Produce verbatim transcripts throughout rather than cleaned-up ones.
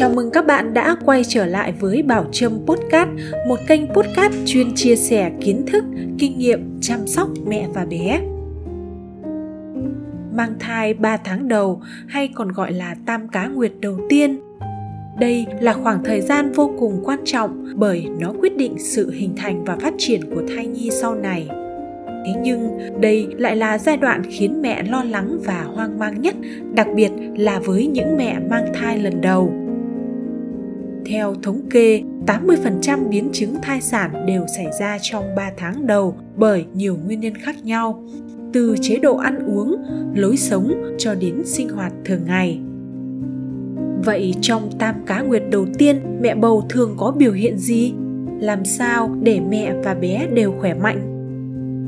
Chào mừng các bạn đã quay trở lại với Bảo Trâm Podcast, một kênh podcast chuyên chia sẻ kiến thức, kinh nghiệm chăm sóc mẹ và bé. Mang thai ba tháng đầu hay còn gọi là tam cá nguyệt đầu tiên. Đây là khoảng thời gian vô cùng quan trọng bởi nó quyết định sự hình thành và phát triển của thai nhi sau này. Thế nhưng đây lại là giai đoạn khiến mẹ lo lắng và hoang mang nhất, đặc biệt là với những mẹ mang thai lần đầu. Theo thống kê, tám mươi phần trăm biến chứng thai sản đều xảy ra trong ba tháng đầu bởi nhiều nguyên nhân khác nhau, từ chế độ ăn uống, lối sống cho đến sinh hoạt thường ngày. Vậy trong tam cá nguyệt đầu tiên, mẹ bầu thường có biểu hiện gì? Làm sao để mẹ và bé đều khỏe mạnh?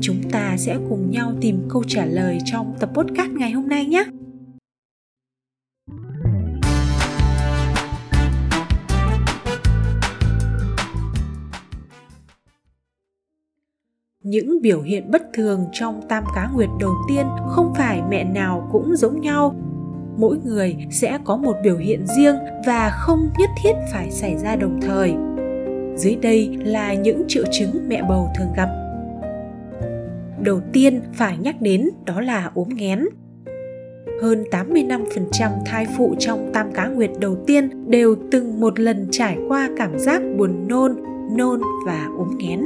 Chúng ta sẽ cùng nhau tìm câu trả lời trong tập podcast ngày hôm nay nhé! Những biểu hiện bất thường trong tam cá nguyệt đầu tiên không phải mẹ nào cũng giống nhau. Mỗi người sẽ có một biểu hiện riêng và không nhất thiết phải xảy ra đồng thời. Dưới đây là những triệu chứng mẹ bầu thường gặp. Đầu tiên phải nhắc đến đó là ốm nghén. Hơn tám mươi lăm phần trăm thai phụ trong tam cá nguyệt đầu tiên đều từng một lần trải qua cảm giác buồn nôn, nôn và ốm nghén.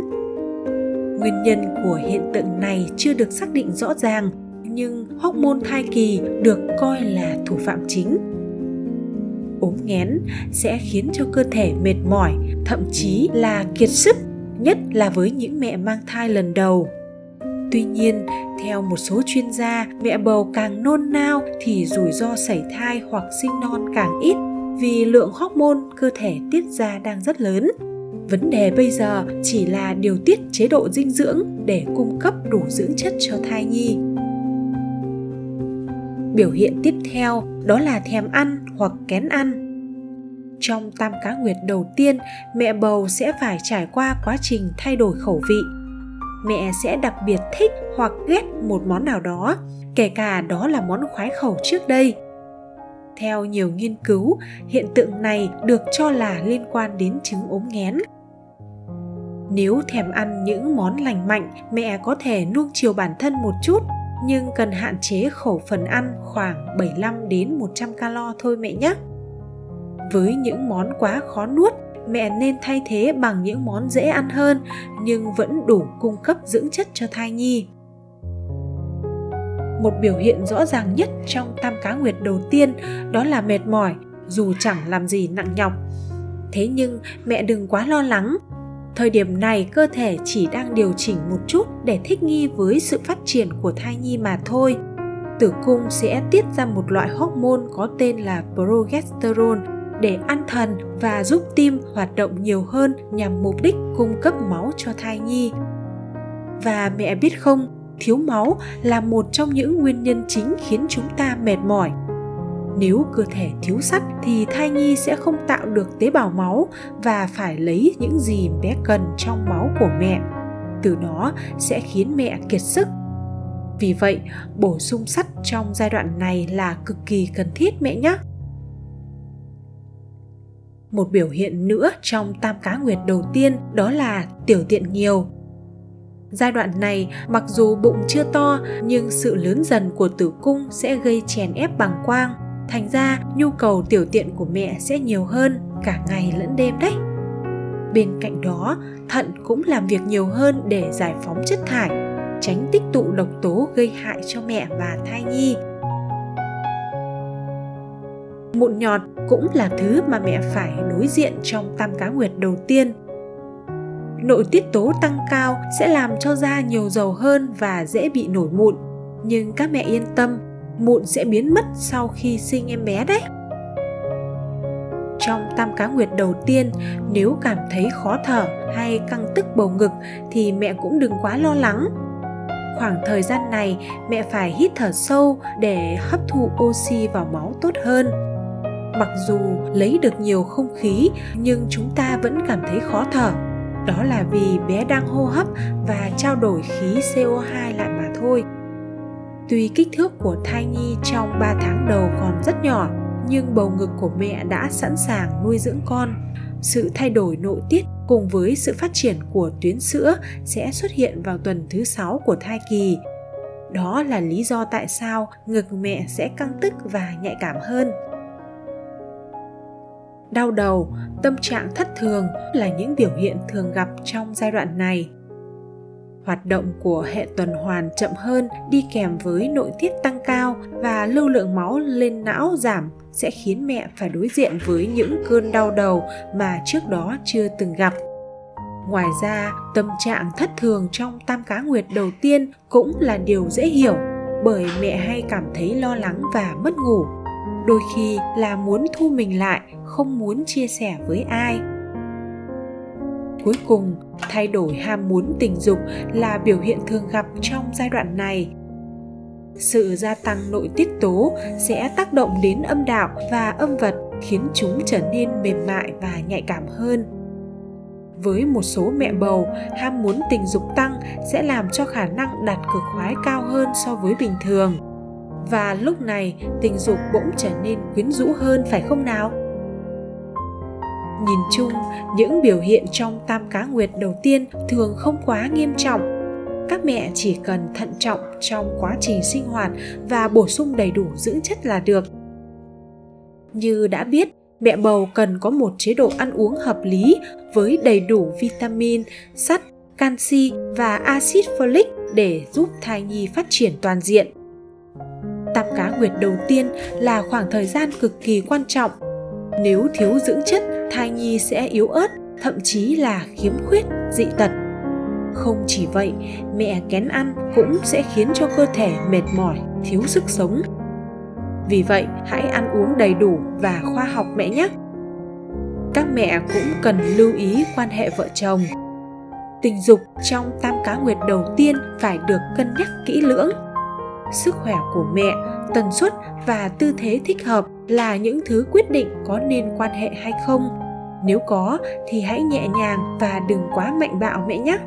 Nguyên nhân của hiện tượng này chưa được xác định rõ ràng, nhưng hormone thai kỳ được coi là thủ phạm chính. Ốm nghén sẽ khiến cho cơ thể mệt mỏi, thậm chí là kiệt sức, nhất là với những mẹ mang thai lần đầu. Tuy nhiên, theo một số chuyên gia, mẹ bầu càng nôn nao thì rủi ro sẩy thai hoặc sinh non càng ít vì lượng hormone cơ thể tiết ra đang rất lớn. Vấn đề bây giờ chỉ là điều tiết chế độ dinh dưỡng để cung cấp đủ dưỡng chất cho thai nhi. Biểu hiện tiếp theo đó là thèm ăn hoặc kén ăn. Trong tam cá nguyệt đầu tiên, mẹ bầu sẽ phải trải qua quá trình thay đổi khẩu vị. Mẹ sẽ đặc biệt thích hoặc ghét một món nào đó, kể cả đó là món khoái khẩu trước đây. Theo nhiều nghiên cứu, hiện tượng này được cho là liên quan đến chứng ốm nghén. Nếu thèm ăn những món lành mạnh, mẹ có thể nuông chiều bản thân một chút, nhưng cần hạn chế khẩu phần ăn khoảng bảy mươi lăm đến một trăm calo thôi mẹ nhé. Với những món quá khó nuốt, mẹ nên thay thế bằng những món dễ ăn hơn nhưng vẫn đủ cung cấp dưỡng chất cho thai nhi. Một biểu hiện rõ ràng nhất trong tam cá nguyệt đầu tiên đó là mệt mỏi, dù chẳng làm gì nặng nhọc. Thế nhưng mẹ đừng quá lo lắng. Thời điểm này cơ thể chỉ đang điều chỉnh một chút để thích nghi với sự phát triển của thai nhi mà thôi. Tử cung sẽ tiết ra một loại hormone có tên là progesterone để an thần và giúp tim hoạt động nhiều hơn nhằm mục đích cung cấp máu cho thai nhi. Và mẹ biết không, thiếu máu là một trong những nguyên nhân chính khiến chúng ta mệt mỏi. Nếu cơ thể thiếu sắt thì thai nhi sẽ không tạo được tế bào máu và phải lấy những gì bé cần trong máu của mẹ. Từ đó sẽ khiến mẹ kiệt sức. Vì vậy, bổ sung sắt trong giai đoạn này là cực kỳ cần thiết mẹ nhé. Một biểu hiện nữa trong tam cá nguyệt đầu tiên đó là tiểu tiện nhiều. Giai đoạn này, mặc dù bụng chưa to, nhưng sự lớn dần của tử cung sẽ gây chèn ép bàng quang. Thành ra, nhu cầu tiểu tiện của mẹ sẽ nhiều hơn cả ngày lẫn đêm đấy. Bên cạnh đó, thận cũng làm việc nhiều hơn để giải phóng chất thải, tránh tích tụ độc tố gây hại cho mẹ và thai nhi. Mụn nhọt cũng là thứ mà mẹ phải đối diện trong tam cá nguyệt đầu tiên. Nội tiết tố tăng cao sẽ làm cho da nhiều dầu hơn và dễ bị nổi mụn. Nhưng các mẹ yên tâm, mụn sẽ biến mất sau khi sinh em bé đấy. Trong tam cá nguyệt đầu tiên, nếu cảm thấy khó thở hay căng tức bầu ngực thì mẹ cũng đừng quá lo lắng. Khoảng thời gian này, mẹ phải hít thở sâu để hấp thụ oxy vào máu tốt hơn. Mặc dù lấy được nhiều không khí, nhưng chúng ta vẫn cảm thấy khó thở. Đó là vì bé đang hô hấp và trao đổi khí xê o hai lại mà thôi. Tuy kích thước của thai nhi trong ba tháng đầu còn rất nhỏ, nhưng bầu ngực của mẹ đã sẵn sàng nuôi dưỡng con. Sự thay đổi nội tiết cùng với sự phát triển của tuyến sữa sẽ xuất hiện vào tuần thứ sáu của thai kỳ. Đó là lý do tại sao ngực mẹ sẽ căng tức và nhạy cảm hơn. Đau đầu, tâm trạng thất thường là những biểu hiện thường gặp trong giai đoạn này. Hoạt động của hệ tuần hoàn chậm hơn đi kèm với nội tiết tăng cao và lưu lượng máu lên não giảm sẽ khiến mẹ phải đối diện với những cơn đau đầu mà trước đó chưa từng gặp. Ngoài ra, tâm trạng thất thường trong tam cá nguyệt đầu tiên cũng là điều dễ hiểu bởi mẹ hay cảm thấy lo lắng và mất ngủ. Đôi khi là muốn thu mình lại, không muốn chia sẻ với ai. Cuối cùng, thay đổi ham muốn tình dục là biểu hiện thường gặp trong giai đoạn này. Sự gia tăng nội tiết tố sẽ tác động đến âm đạo và âm vật khiến chúng trở nên mềm mại và nhạy cảm hơn. Với một số mẹ bầu, ham muốn tình dục tăng sẽ làm cho khả năng đạt cực khoái cao hơn so với bình thường. Và lúc này, tình dục bỗng trở nên quyến rũ hơn, phải không nào? Nhìn chung, những biểu hiện trong tam cá nguyệt đầu tiên thường không quá nghiêm trọng. Các mẹ chỉ cần thận trọng trong quá trình sinh hoạt và bổ sung đầy đủ dưỡng chất là được. Như đã biết, mẹ bầu cần có một chế độ ăn uống hợp lý với đầy đủ vitamin, sắt, canxi và axit folic để giúp thai nhi phát triển toàn diện. Tam cá nguyệt đầu tiên là khoảng thời gian cực kỳ quan trọng. Nếu thiếu dưỡng chất, thai nhi sẽ yếu ớt, thậm chí là khiếm khuyết, dị tật. Không chỉ vậy, mẹ kén ăn cũng sẽ khiến cho cơ thể mệt mỏi, thiếu sức sống. Vì vậy, hãy ăn uống đầy đủ và khoa học mẹ nhé! Các mẹ cũng cần lưu ý quan hệ vợ chồng. Tình dục trong tam cá nguyệt đầu tiên phải được cân nhắc kỹ lưỡng. Sức khỏe của mẹ, tần suất và tư thế thích hợp là những thứ quyết định có nên quan hệ hay không. Nếu có thì hãy nhẹ nhàng và đừng quá mạnh bạo mẹ nhé!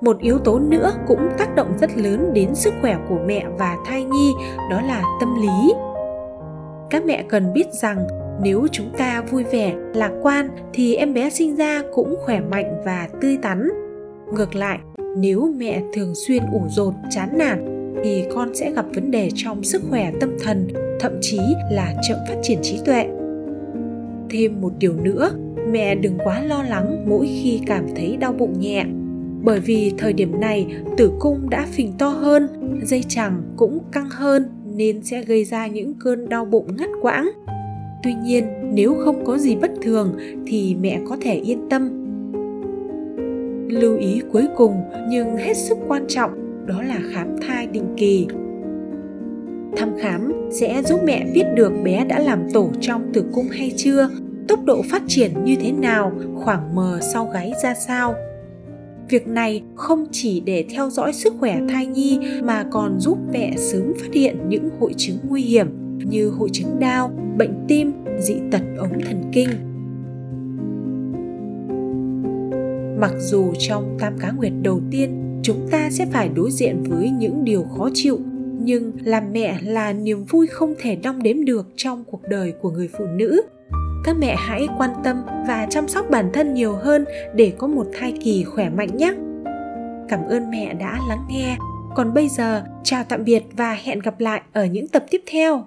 Một yếu tố nữa cũng tác động rất lớn đến sức khỏe của mẹ và thai nhi, đó là tâm lý. Các mẹ cần biết rằng nếu chúng ta vui vẻ, lạc quan thì em bé sinh ra cũng khỏe mạnh và tươi tắn. Ngược lại, nếu mẹ thường xuyên ủ dột, chán nản thì con sẽ gặp vấn đề trong sức khỏe tâm thần, thậm chí là chậm phát triển trí tuệ. Thêm một điều nữa, mẹ đừng quá lo lắng mỗi khi cảm thấy đau bụng nhẹ. Bởi vì thời điểm này, tử cung đã phình to hơn, dây chằng cũng căng hơn nên sẽ gây ra những cơn đau bụng ngắt quãng. Tuy nhiên, nếu không có gì bất thường thì mẹ có thể yên tâm. Lưu ý cuối cùng nhưng hết sức quan trọng đó là khám thai định kỳ. Thăm khám sẽ giúp mẹ biết được bé đã làm tổ trong tử cung hay chưa, tốc độ phát triển như thế nào, khoảng mờ sau gáy ra sao. Việc này không chỉ để theo dõi sức khỏe thai nhi mà còn giúp mẹ sớm phát hiện những hội chứng nguy hiểm như hội chứng đau, bệnh tim, dị tật ống thần kinh. Mặc dù trong tam cá nguyệt đầu tiên chúng ta sẽ phải đối diện với những điều khó chịu, nhưng làm mẹ là niềm vui không thể đong đếm được trong cuộc đời của người phụ nữ. Các mẹ hãy quan tâm và chăm sóc bản thân nhiều hơn để có một thai kỳ khỏe mạnh nhé! Cảm ơn mẹ đã lắng nghe. Còn bây giờ, chào tạm biệt và hẹn gặp lại ở những tập tiếp theo!